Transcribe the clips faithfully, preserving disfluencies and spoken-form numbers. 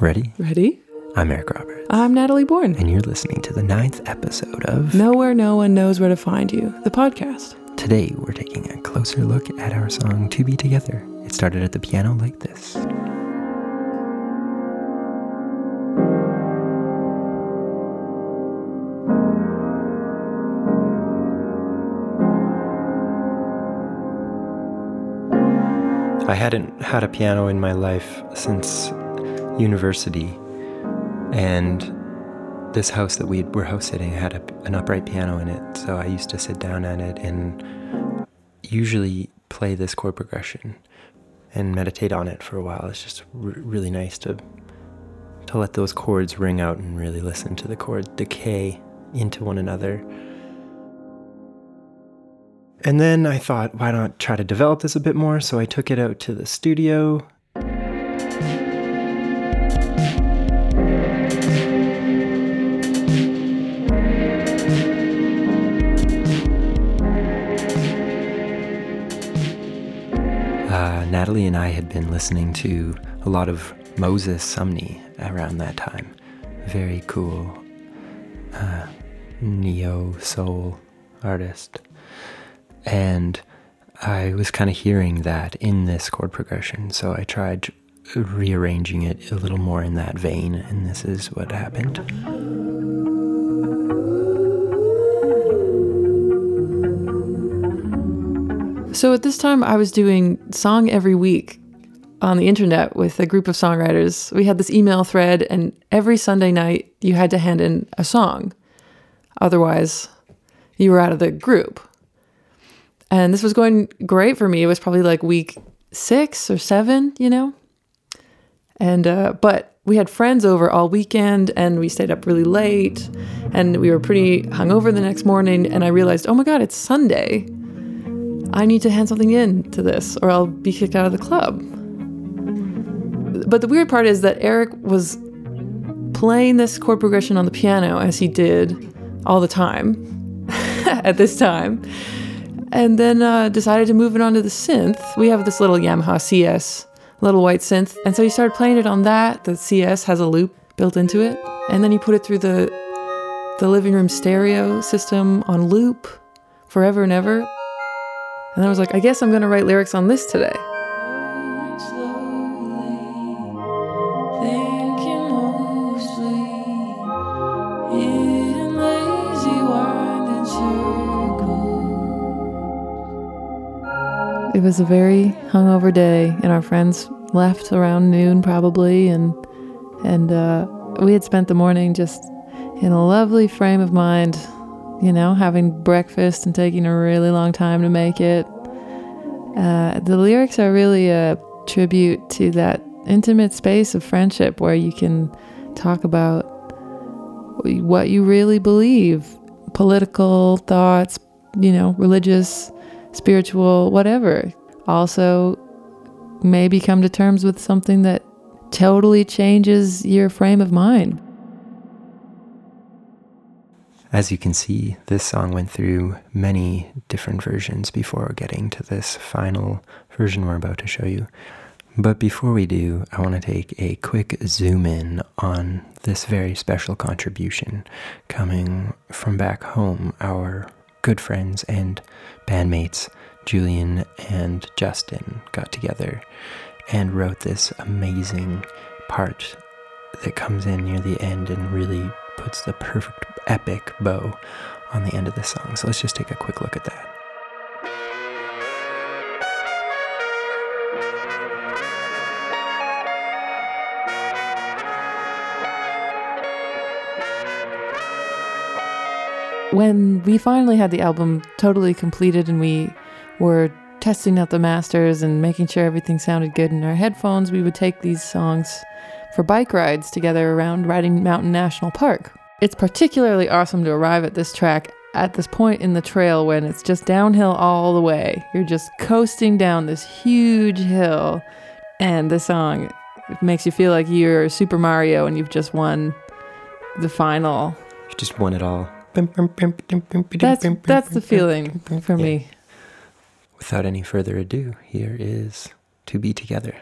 Ready? Ready? I'm Eric Roberts. I'm Natalie Bourne. And you're listening to the ninth episode of Nowhere No One Knows Where to Find You, the podcast. Today, we're taking a closer look at our song, To Be Together. It started at the piano like this. I hadn't had a piano in my life since university, and this house that we were house sitting had a, an upright piano in it, so I used to sit down at it and usually play this chord progression and meditate on it for a while. It's just r- really nice to to let those chords ring out and really listen to the chords decay into one another. And then I thought, why not try to develop this a bit more? So I took it out to the studio. Uh, Natalie and I had been listening to a lot of Moses Sumney around that time. Very cool uh, neo-soul artist. And I was kind of hearing that in this chord progression, so I tried rearranging it a little more in that vein, and this is what happened. So at this time, I was doing song every week on the internet with a group of songwriters. We had this email thread, and every Sunday night, you had to hand in a song. Otherwise, you were out of the group. And this was going great for me. It was probably like week six or seven, you know? And, uh, but we had friends over all weekend and we stayed up really late and we were pretty hungover the next morning. And I realized, oh my God, it's Sunday. I need to hand something in to this or I'll be kicked out of the club. But the weird part is that Eric was playing this chord progression on the piano as he did all the time at this time. And then uh, decided to move it onto the synth. We have this little Yamaha C S, little white synth. And so he started playing it on that. The C S has a loop built into it. And then he put it through the, the living room stereo system on loop forever and ever. And I was like, I guess I'm going to write lyrics on this today. It was a very hungover day, and our friends left around noon probably, and and uh, we had spent the morning just in a lovely frame of mind, you know, having breakfast and taking a really long time to make it. Uh, the lyrics are really a tribute to that intimate space of friendship where you can talk about what you really believe, political thoughts, you know, religious, spiritual, whatever. Also, maybe come to terms with something that totally changes your frame of mind. As you can see, this song went through many different versions before getting to this final version we're about to show you. But before we do, I want to take a quick zoom in on this very special contribution coming from back home, our good friends and bandmates Julian and Justin got together and wrote this amazing part that comes in near the end and really puts the perfect epic bow on the end of the song. So let's just take a quick look at that. When we finally had the album totally completed and we were testing out the masters and making sure everything sounded good in our headphones, we would take these songs for bike rides together around Riding Mountain National Park. It's particularly awesome to arrive at this track at this point in the trail when it's just downhill all the way. You're just coasting down this huge hill, and this song makes you feel like you're Super Mario and you've just won the final. You just won it all. That's, that's the feeling for me. Yeah. Without any further ado, here is To Be Together.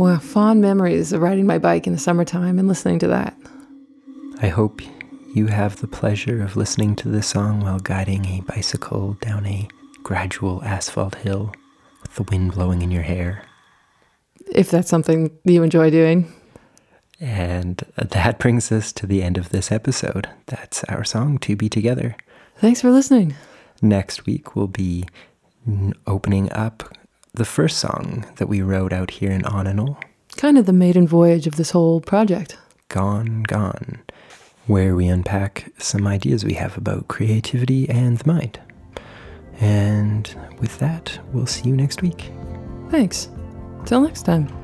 were fond memories of riding my bike in the summertime and listening to that. I hope you have the pleasure of listening to this song while guiding a bicycle down a gradual asphalt hill with the wind blowing in your hair. If that's something you enjoy doing. And that brings us to the end of this episode. That's our song, To Be Together. Thanks for listening. Next week, we'll be opening up the first song that we wrote out here in Ononal. Kind of the maiden voyage of this whole project. Gone, Gone, where we unpack some ideas we have about creativity and the mind. And with that, we'll see you next week. Thanks. Till next time.